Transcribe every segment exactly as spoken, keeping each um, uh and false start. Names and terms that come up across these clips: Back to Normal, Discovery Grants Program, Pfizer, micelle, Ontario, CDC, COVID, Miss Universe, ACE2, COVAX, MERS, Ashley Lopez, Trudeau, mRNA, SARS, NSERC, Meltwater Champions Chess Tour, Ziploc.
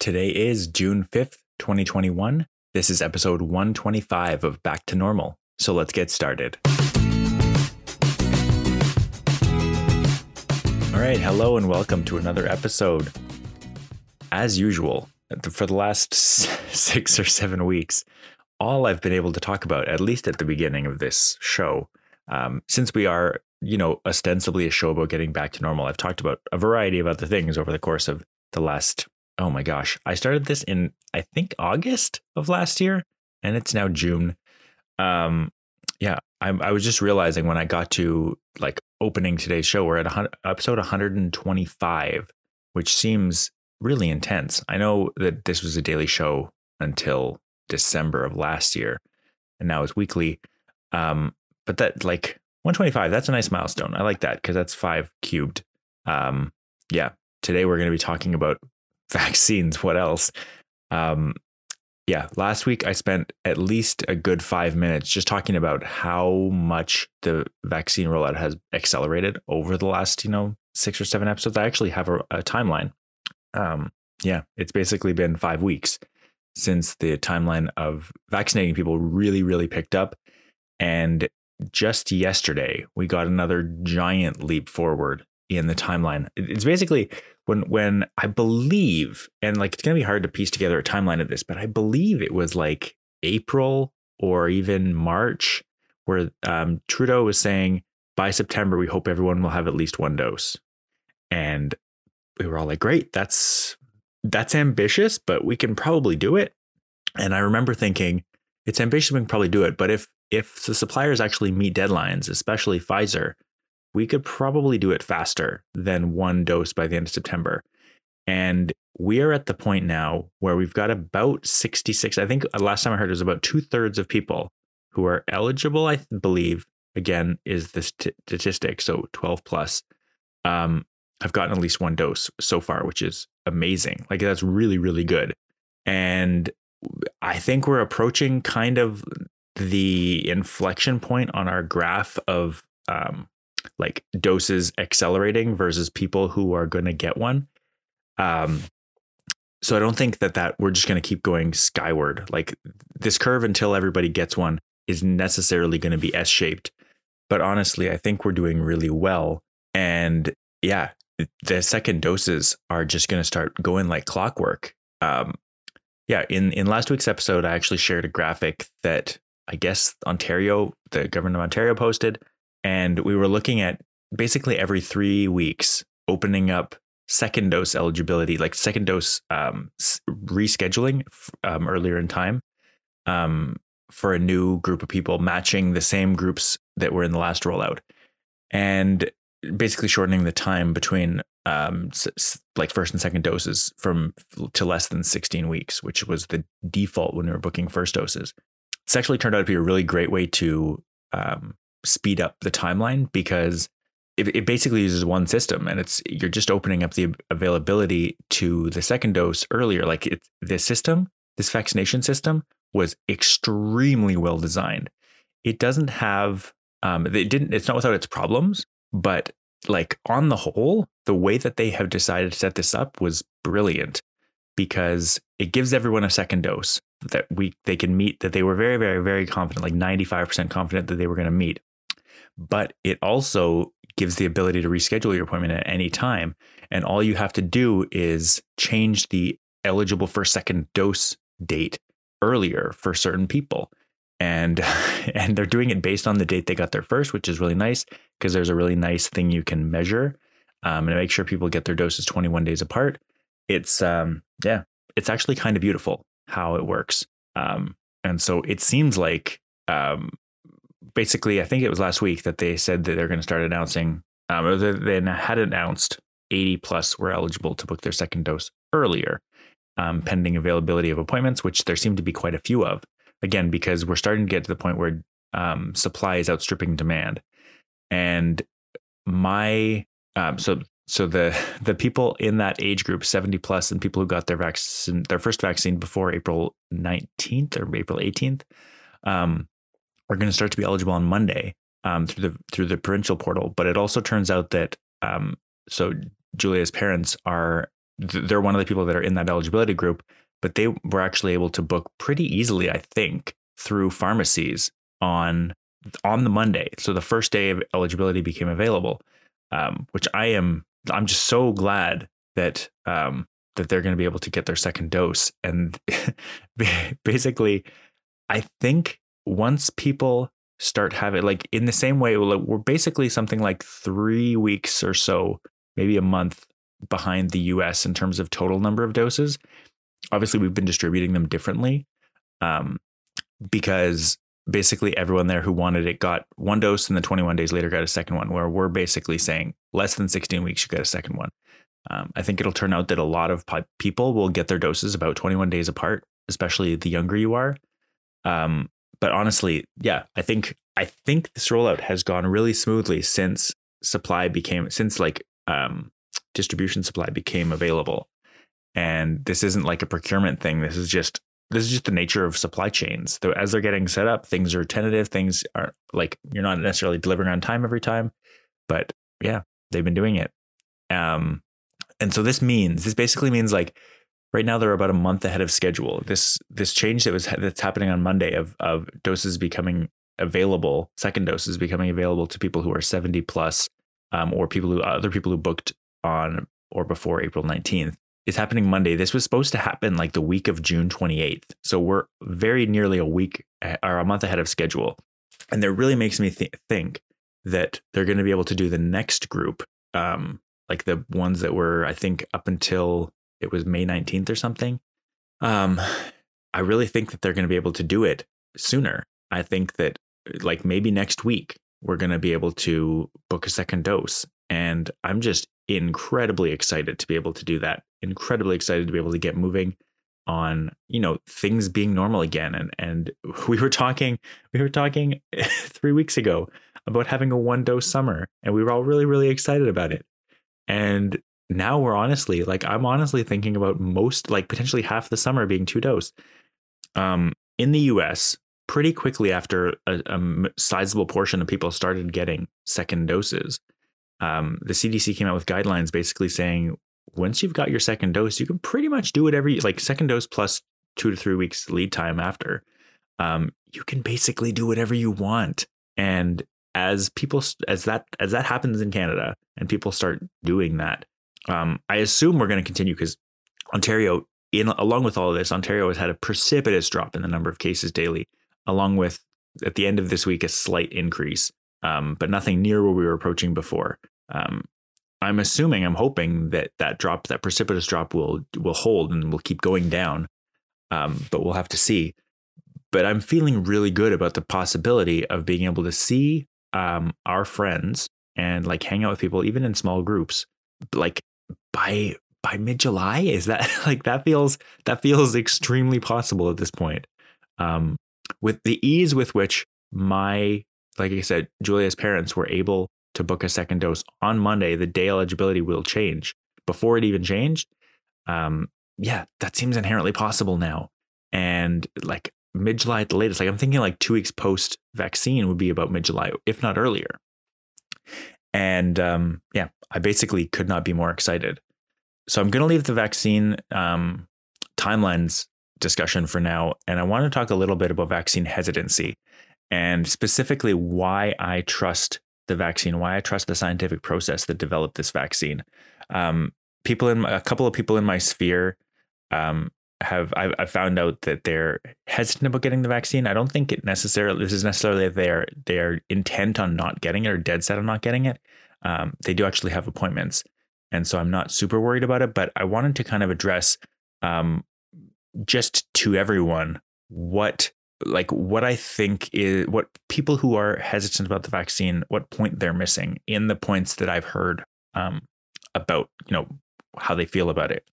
Today is June fifth, twenty twenty-one. This is episode one twenty-five of Back to Normal. So let's get started. All right. Hello and welcome to another episode. As usual, for the last six or seven weeks, all I've been able to talk about, at least at the beginning of this show, um, since we are, you know, ostensibly a show about getting back to normal, I've talked about a variety of other things over the course of the last Oh my gosh, I started this in, I think, August of last year, and it's now June. Um, yeah, I, I was just realizing when I got to like opening today's show, we're at episode one twenty-five, which seems really intense. I know that this was a daily show until December of last year, and now it's weekly. Um, but that like one twenty-five, that's a nice milestone. I like that because that's five cubed. Um, yeah, today we're going to be talking about vaccines. What else? Um, yeah. Last week, I spent at least a good five minutes just talking about how much the vaccine rollout has accelerated over the last, you know, six or seven episodes. I actually have a, a timeline. Um, yeah. It's basically been five weeks since the timeline of vaccinating people really, really picked up. And just yesterday, we got another giant leap forward in the timeline. It's basically when when I believe, and like it's going to be hard to piece together a timeline of this, but I believe it was like April or even March where um, Trudeau was saying, by September, we hope everyone will have at least one dose. And we were all like, great, that's that's ambitious, but we can probably do it. And I remember thinking, it's ambitious, we can probably do it. But if if the suppliers actually meet deadlines, especially Pfizer, we could probably do it faster than one dose by the end of September. And we are at the point now where we've got about sixty-six, I think last time I heard it was about two thirds of people who are eligible, I believe, again, is the st- statistic. So twelve plus um, have gotten at least one dose so far, which is amazing. Like that's really, really good. And I think we're approaching kind of the inflection point on our graph of, um, like doses accelerating versus people who are going to get one. Um, so I don't think that that we're just going to keep going skyward. Like this curve until everybody gets one is necessarily going to be S-shaped. But honestly, I think we're doing really well. And yeah, the second doses are just going to start going like clockwork. Um, yeah, in, in last week's episode, I actually shared a graphic that I guess Ontario, the government of Ontario posted. And we were looking at basically every three weeks opening up second dose eligibility, like second dose um, rescheduling um, earlier in time um, for a new group of people matching the same groups that were in the last rollout and basically shortening the time between um, like first and second doses from to less than sixteen weeks, which was the default when we were booking first doses. It's actually turned out to be a really great way to um, speed up the timeline because it, it basically uses one system and it's you're just opening up the availability to the second dose earlier. Like it, this system, this vaccination system was extremely well designed. It doesn't have, um, it didn't, it's not without its problems, but like on the whole, the way that they have decided to set this up was brilliant because it gives everyone a second dose that we, they can meet that they were very, very, very confident, like ninety-five percent confident that they were going to meet. But it also gives the ability to reschedule your appointment at any time. And all you have to do is change the eligible for second dose date earlier for certain people. And and they're doing it based on the date they got their first, which is really nice because there's a really nice thing you can measure um, and make sure people get their doses twenty-one days apart. It's, um, yeah, it's actually kind of beautiful how it works. Um, and so it seems like um, basically, I think it was last week that they said that they're going to start announcing, um, or they had announced eighty plus were eligible to book their second dose earlier, um, pending availability of appointments, which there seem to be quite a few of. Again, because we're starting to get to the point where um, supply is outstripping demand. And my, um, so so the the people in that age group, seventy plus, and people who got their vaccine, their first vaccine before April nineteenth or April eighteenth, um, are going to start to be eligible on Monday um, through the through the provincial portal. But it also turns out that um, so Julia's parents are th- they're one of the people that are in that eligibility group, but they were actually able to book pretty easily, I think, through pharmacies on on the Monday. So the first day of eligibility became available, um, which I am I'm just so glad that um, that they're going to be able to get their second dose. And basically, I think once people start having, like, in the same way, we're basically something like three weeks or so, maybe a month behind the U S in terms of total number of doses. Obviously, we've been distributing them differently um, because basically everyone there who wanted it got one dose and then twenty-one days later got a second one, where we're basically saying less than sixteen weeks, you get a second one. Um, I think it'll turn out that a lot of people will get their doses about twenty-one days apart, especially the younger you are. Um, but honestly, yeah, I think I think this rollout has gone really smoothly since supply became since like um, distribution supply became available. And this isn't like a procurement thing. This is just this is just the nature of supply chains. So as they're getting set up, things are tentative. Things are like, you're not necessarily delivering on time every time. But yeah, they've been doing it. Um, and so this means this basically means like right now they're about a month ahead of schedule. This this change that was that's happening on Monday of of doses becoming available, second doses becoming available to people who are seventy plus um, or people who other people who booked on or before April nineteenth. Is happening Monday. This was supposed to happen like the week of June twenty-eighth. So we're very nearly a week or a month ahead of schedule. And that really makes me th- think that they're going to be able to do the next group, um, like the ones that were, I think, up until it was May nineteenth or something. Um, I really think that they're going to be able to do it sooner. I think that like maybe next week we're going to be able to book a second dose. And I'm just incredibly excited to be able to do that. Incredibly excited to be able to get moving on, you know, things being normal again. And and we were talking, we were talking three weeks ago about having a one dose summer, and we were all really, really excited about it. And now we're honestly, like, I'm honestly thinking about most, like potentially half the summer being two dose. Um, in the U S, pretty quickly after a, a sizable portion of people started getting second doses, um, the C D C came out with guidelines basically saying, once you've got your second dose, you can pretty much do whatever you like, second dose plus two to three weeks lead time after. Um, you can basically do whatever you want. And as people as that as that happens in Canada and people start doing that, um, I assume we're going to continue because Ontario, in along with all of this, Ontario has had a precipitous drop in the number of cases daily, along with at the end of this week, a slight increase, um, but nothing near where we were approaching before. Um, I'm assuming, I'm hoping that that drop, that precipitous drop will will hold and will keep going down, um, but we'll have to see. But I'm feeling really good about the possibility of being able to see um, our friends and like hang out with people, even in small groups, like by by mid-July. Is that like that feels that feels extremely possible at this point, um, with the ease with which my, like I said, Julia's parents were able to book a second dose on Monday, the day eligibility will change before it even changed. Um, yeah, that seems inherently possible now. And like mid-July at the latest, like I'm thinking like two weeks post vaccine would be about mid-July, if not earlier. And um, yeah, I basically could not be more excited. So I'm going to leave the vaccine um, timelines discussion for now. And I want to talk a little bit about vaccine hesitancy and specifically why I trust the vaccine, why I trust the scientific process that developed this vaccine. Um, people in my, a couple of people in my sphere um, have I've, I've found out that they're hesitant about getting the vaccine. I don't think it necessarily this is necessarily their their intent on not getting it or dead set on not getting it. Um, they do actually have appointments, and so I'm not super worried about it. But I wanted to kind of address um, just to everyone what. Like what I think is what people who are hesitant about the vaccine, what point they're missing in the points that I've heard um, about, you know, how they feel about it.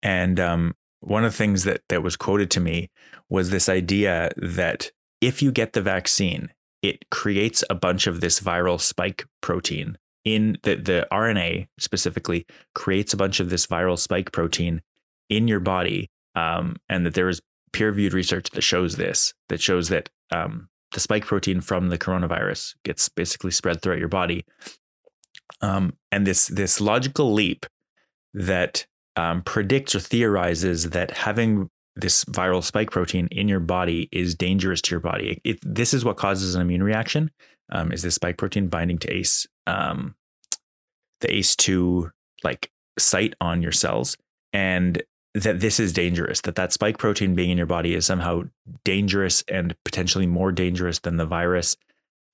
And um, one of the things that that was quoted to me was this idea that if you get the vaccine, it creates a bunch of this viral spike protein in the, the R N A specifically creates a bunch of this viral spike protein in your body um, and that there is peer-reviewed research that shows this, that shows that um, the spike protein from the coronavirus gets basically spread throughout your body. Um, and this this logical leap that um, predicts or theorizes that having this viral spike protein in your body is dangerous to your body. It, it, this is what causes an immune reaction, um, is this spike protein binding to A C E, um, the A C E two like site on your cells, and that this is dangerous, that that spike protein being in your body is somehow dangerous and potentially more dangerous than the virus,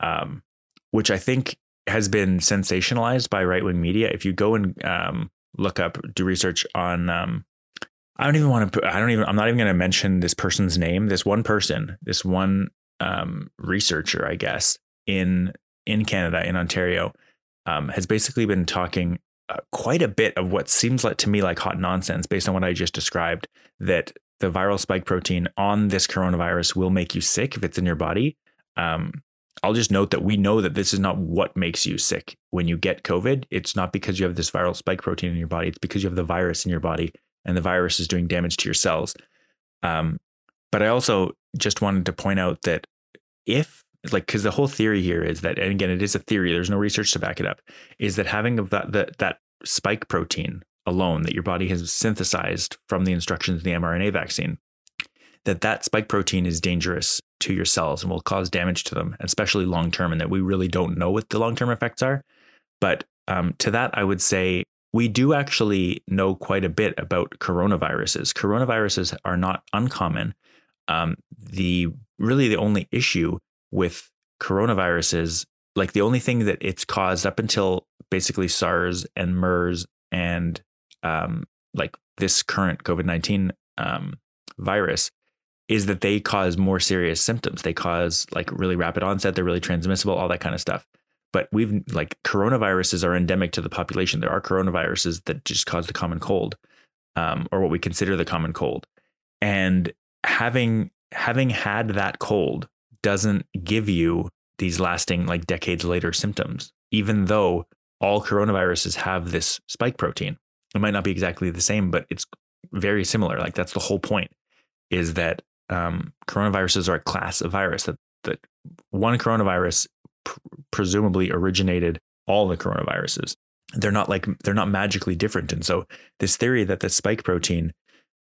um, which I think has been sensationalized by right-wing media. If you go and um, look up, do research on, um, I don't even want to, I don't even, I'm not even going to mention this person's name, this one person, this one um, researcher, I guess, in, in Canada, in Ontario, um, has basically been talking Uh, quite a bit of what seems like to me like hot nonsense based on what I just described, that the viral spike protein on this coronavirus will make you sick if it's in your body. Um, I'll just note that we know that this is not what makes you sick when you get COVID. It's not because you have this viral spike protein in your body. It's because you have the virus in your body, and the virus is doing damage to your cells. Um, but I also just wanted to point out that if like, because the whole theory here is that, and again, it is a theory, there's no research to back it up, is that having of that, that, that spike protein alone that your body has synthesized from the instructions of the mRNA vaccine, that that spike protein is dangerous to your cells and will cause damage to them, especially long-term, and that we really don't know what the long-term effects are. But um, to that, I would say we do actually know quite a bit about coronaviruses. Coronaviruses are not uncommon. Um, the really the only issue with coronaviruses, like the only thing that it's caused up until basically SARS and MERS and um, like this current COVID nineteen um, virus, is that they cause more serious symptoms. They cause like really rapid onset. They're really transmissible, all that kind of stuff. But we've like coronaviruses are endemic to the population. There are coronaviruses that just cause the common cold, um, or what we consider the common cold. And having having had that cold doesn't give you these lasting, like decades later symptoms, even though all coronaviruses have this spike protein. It might not be exactly the same, but it's very similar. Like that's the whole point, is that um, coronaviruses are a class of virus, that, that one coronavirus pr- presumably originated all the coronaviruses. They're not like, they're not magically different. And so this theory that the spike protein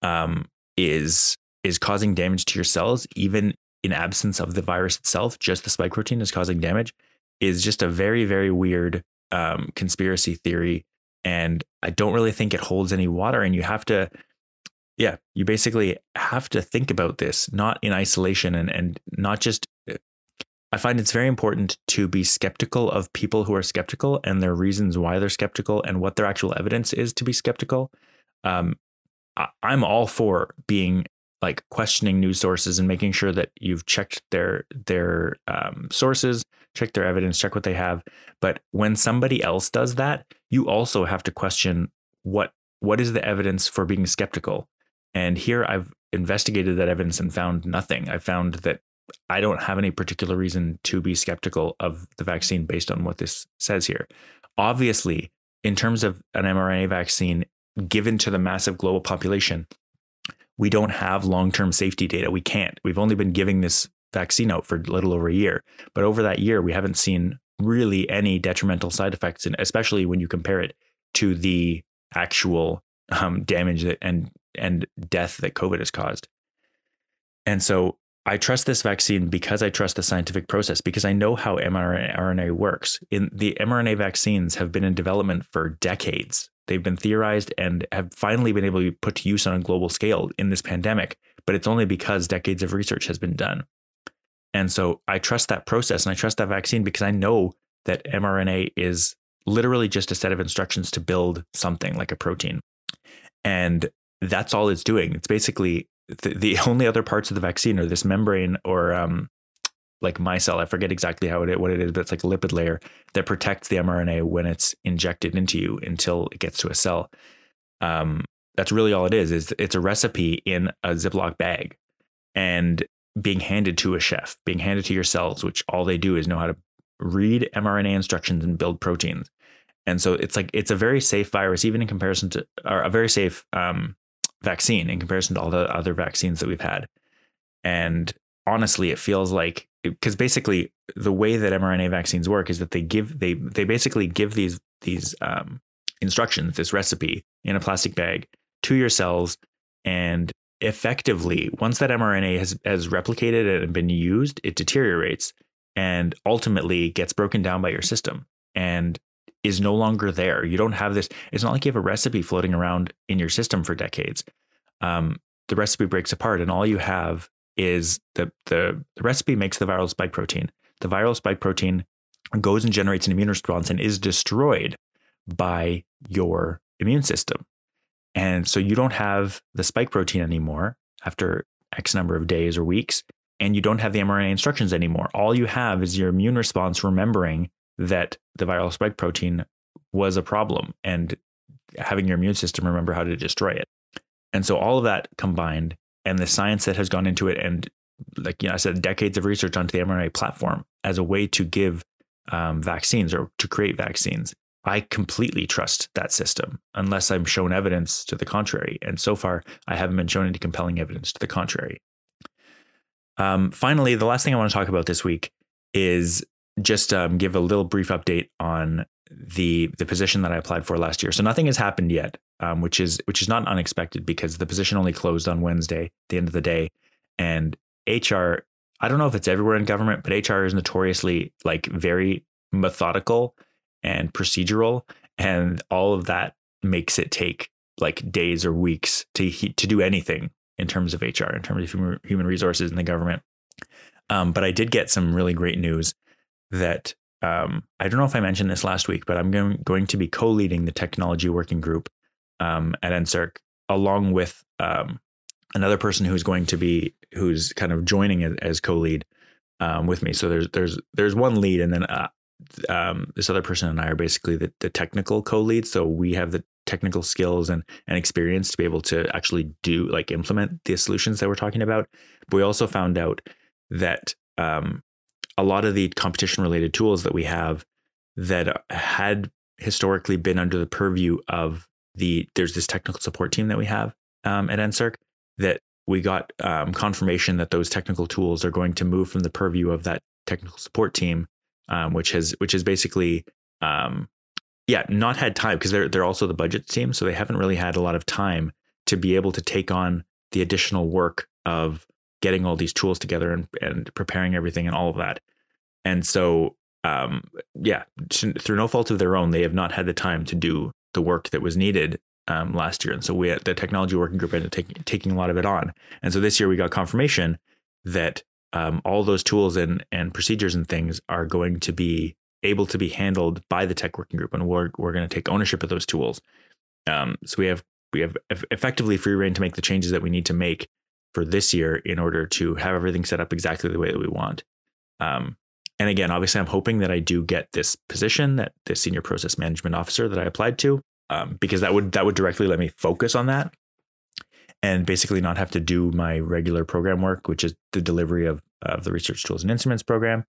um, is, is causing damage to your cells, even in absence of the virus itself, just the spike protein is causing damage, is just a very, very weird um, conspiracy theory. And I don't really think it holds any water. And you have to, yeah, you basically have to think about this, not in isolation and, and not just, I find it's very important to be skeptical of people who are skeptical and their reasons why they're skeptical and what their actual evidence is to be skeptical. Um, I, I'm all for being like questioning news sources and making sure that you've checked their their um, sources, check their evidence, check what they have. But when somebody else does that, you also have to question what what is the evidence for being skeptical. And here I've investigated that evidence and found nothing. I found that I don't have any particular reason to be skeptical of the vaccine based on what this says here. Obviously, in terms of an mRNA vaccine given to the massive global population, we don't have long-term safety data. We can't. We've only been giving this vaccine out for a little over a year. But over that year, we haven't seen really any detrimental side effects, and especially when you compare it to the actual um, damage that and and death that COVID has caused. And so I trust this vaccine because I trust the scientific process, because I know how mRNA works. In the mRNA vaccines have been in development for decades. They've been theorized and have finally been able to be put to use on a global scale in this pandemic, but it's only because decades of research has been done. And so I trust that process and I trust that vaccine because I know that mRNA is literally just a set of instructions to build something like a protein. And that's all it's doing. It's basically the, the only other parts of the vaccine are this membrane or um, like micelle. I forget exactly how it what it is, but it's like a lipid layer that protects the mRNA when it's injected into you until it gets to a cell. Um, that's really all it is. Is it's a recipe in a Ziploc bag and being handed to a chef, being handed to your cells, which all they do is know how to read mRNA instructions and build proteins. And so it's like it's a very safe virus, even in comparison to, or a very safe um, vaccine in comparison to all the other vaccines that we've had. And honestly, it feels like, because basically the way that mRNA vaccines work is that they give they they basically give these these um, instructions, this recipe in a plastic bag to your cells. And effectively, once that mRNA has, has replicated and been used, it deteriorates and ultimately gets broken down by your system and is no longer there. You don't have this. It's not like you have a recipe floating around in your system for decades. Um, the recipe breaks apart and all you have is the, the, the recipe makes the viral spike protein. The viral spike protein goes and generates an immune response and is destroyed by your immune system. And so you don't have the spike protein anymore after X number of days or weeks, and you don't have the mRNA instructions anymore. All you have is your immune response remembering that the viral spike protein was a problem and having your immune system remember how to destroy it. And so all of that combined and the science that has gone into it and, like you know, I said, decades of research onto the mRNA platform as a way to give um, vaccines or to create vaccines. I completely trust that system unless I'm shown evidence to the contrary. And so far, I haven't been shown any compelling evidence to the contrary. Um, finally, the last thing I want to talk about this week is just um, give a little brief update on the the position that I applied for last year. So nothing has happened yet, um, which is which is not unexpected because the position only closed on Wednesday, the end of the day. And H R, I don't know if it's everywhere in government, but H R is notoriously like very methodical and procedural, and all of that makes it take like days or weeks to to do anything in terms of H R, in terms of human resources in the government. Um, but I did get some really great news that um, I don't know if I mentioned this last week, but I'm going, going to be co-leading the technology working group um, at N SERC, along with um, another person who's going to be who's kind of joining as, as co-lead um, with me. So there's there's there's one lead, and then uh, um, this other person and I are basically the, the technical co-lead. So we have the technical skills and and experience to be able to actually do like implement the solutions that we're talking about. But we also found out that um, a lot of the competition related tools that we have that had historically been under the purview of the there's this technical support team that we have um, at N SERC. That we got um, confirmation that those technical tools are going to move from the purview of that technical support team, um, which has which is basically, um, yeah, not had time because they're they're also the budget team, so they haven't really had a lot of time to be able to take on the additional work of getting all these tools together and and preparing everything and all of that. And so, um, yeah, through no fault of their own, they have not had the time to do the work that was needed Um, last year. And so we at the technology working group ended up taking, taking a lot of it on. And so this year we got confirmation that um, all those tools and, and procedures and things are going to be able to be handled by the tech working group. And we're, we're going to take ownership of those tools. Um, so we have we have effectively free rein to make the changes that we need to make for this year in order to have everything set up exactly the way that we want. Um, and again, obviously, I'm hoping that I do get this position, that the senior process management officer that I applied to. Um, because that would that would directly let me focus on that and basically not have to do my regular program work, which is the delivery of, of the research tools and instruments program.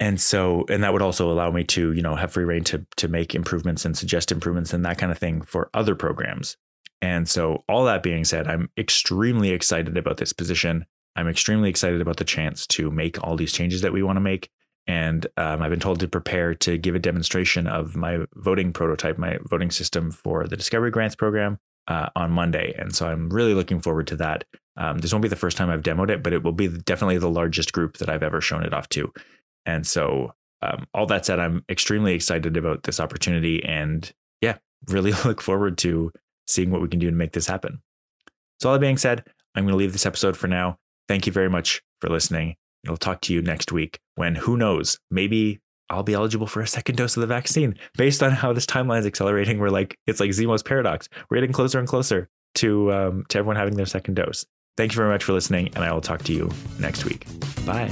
And so and that would also allow me to, you know, have free rein to to make improvements and suggest improvements and that kind of thing for other programs. And so all that being said, I'm extremely excited about this position. I'm extremely excited about the chance to make all these changes that we want to make. And um, I've been told to prepare to give a demonstration of my voting prototype, my voting system for the Discovery Grants Program uh, on Monday. And so I'm really looking forward to that. Um, this won't be the first time I've demoed it, but it will be definitely the largest group that I've ever shown it off to. And so um, all that said, I'm extremely excited about this opportunity and yeah, really look forward to seeing what we can do to make this happen. So all that being said, I'm going to leave this episode for now. Thank you very much for listening. I'll talk to you next week when, who knows, maybe I'll be eligible for a second dose of the vaccine based on how this timeline is accelerating. We're like, it's like Zemo's paradox. We're getting closer and closer to, um, to everyone having their second dose. Thank you very much for listening, and I will talk to you next week. Bye.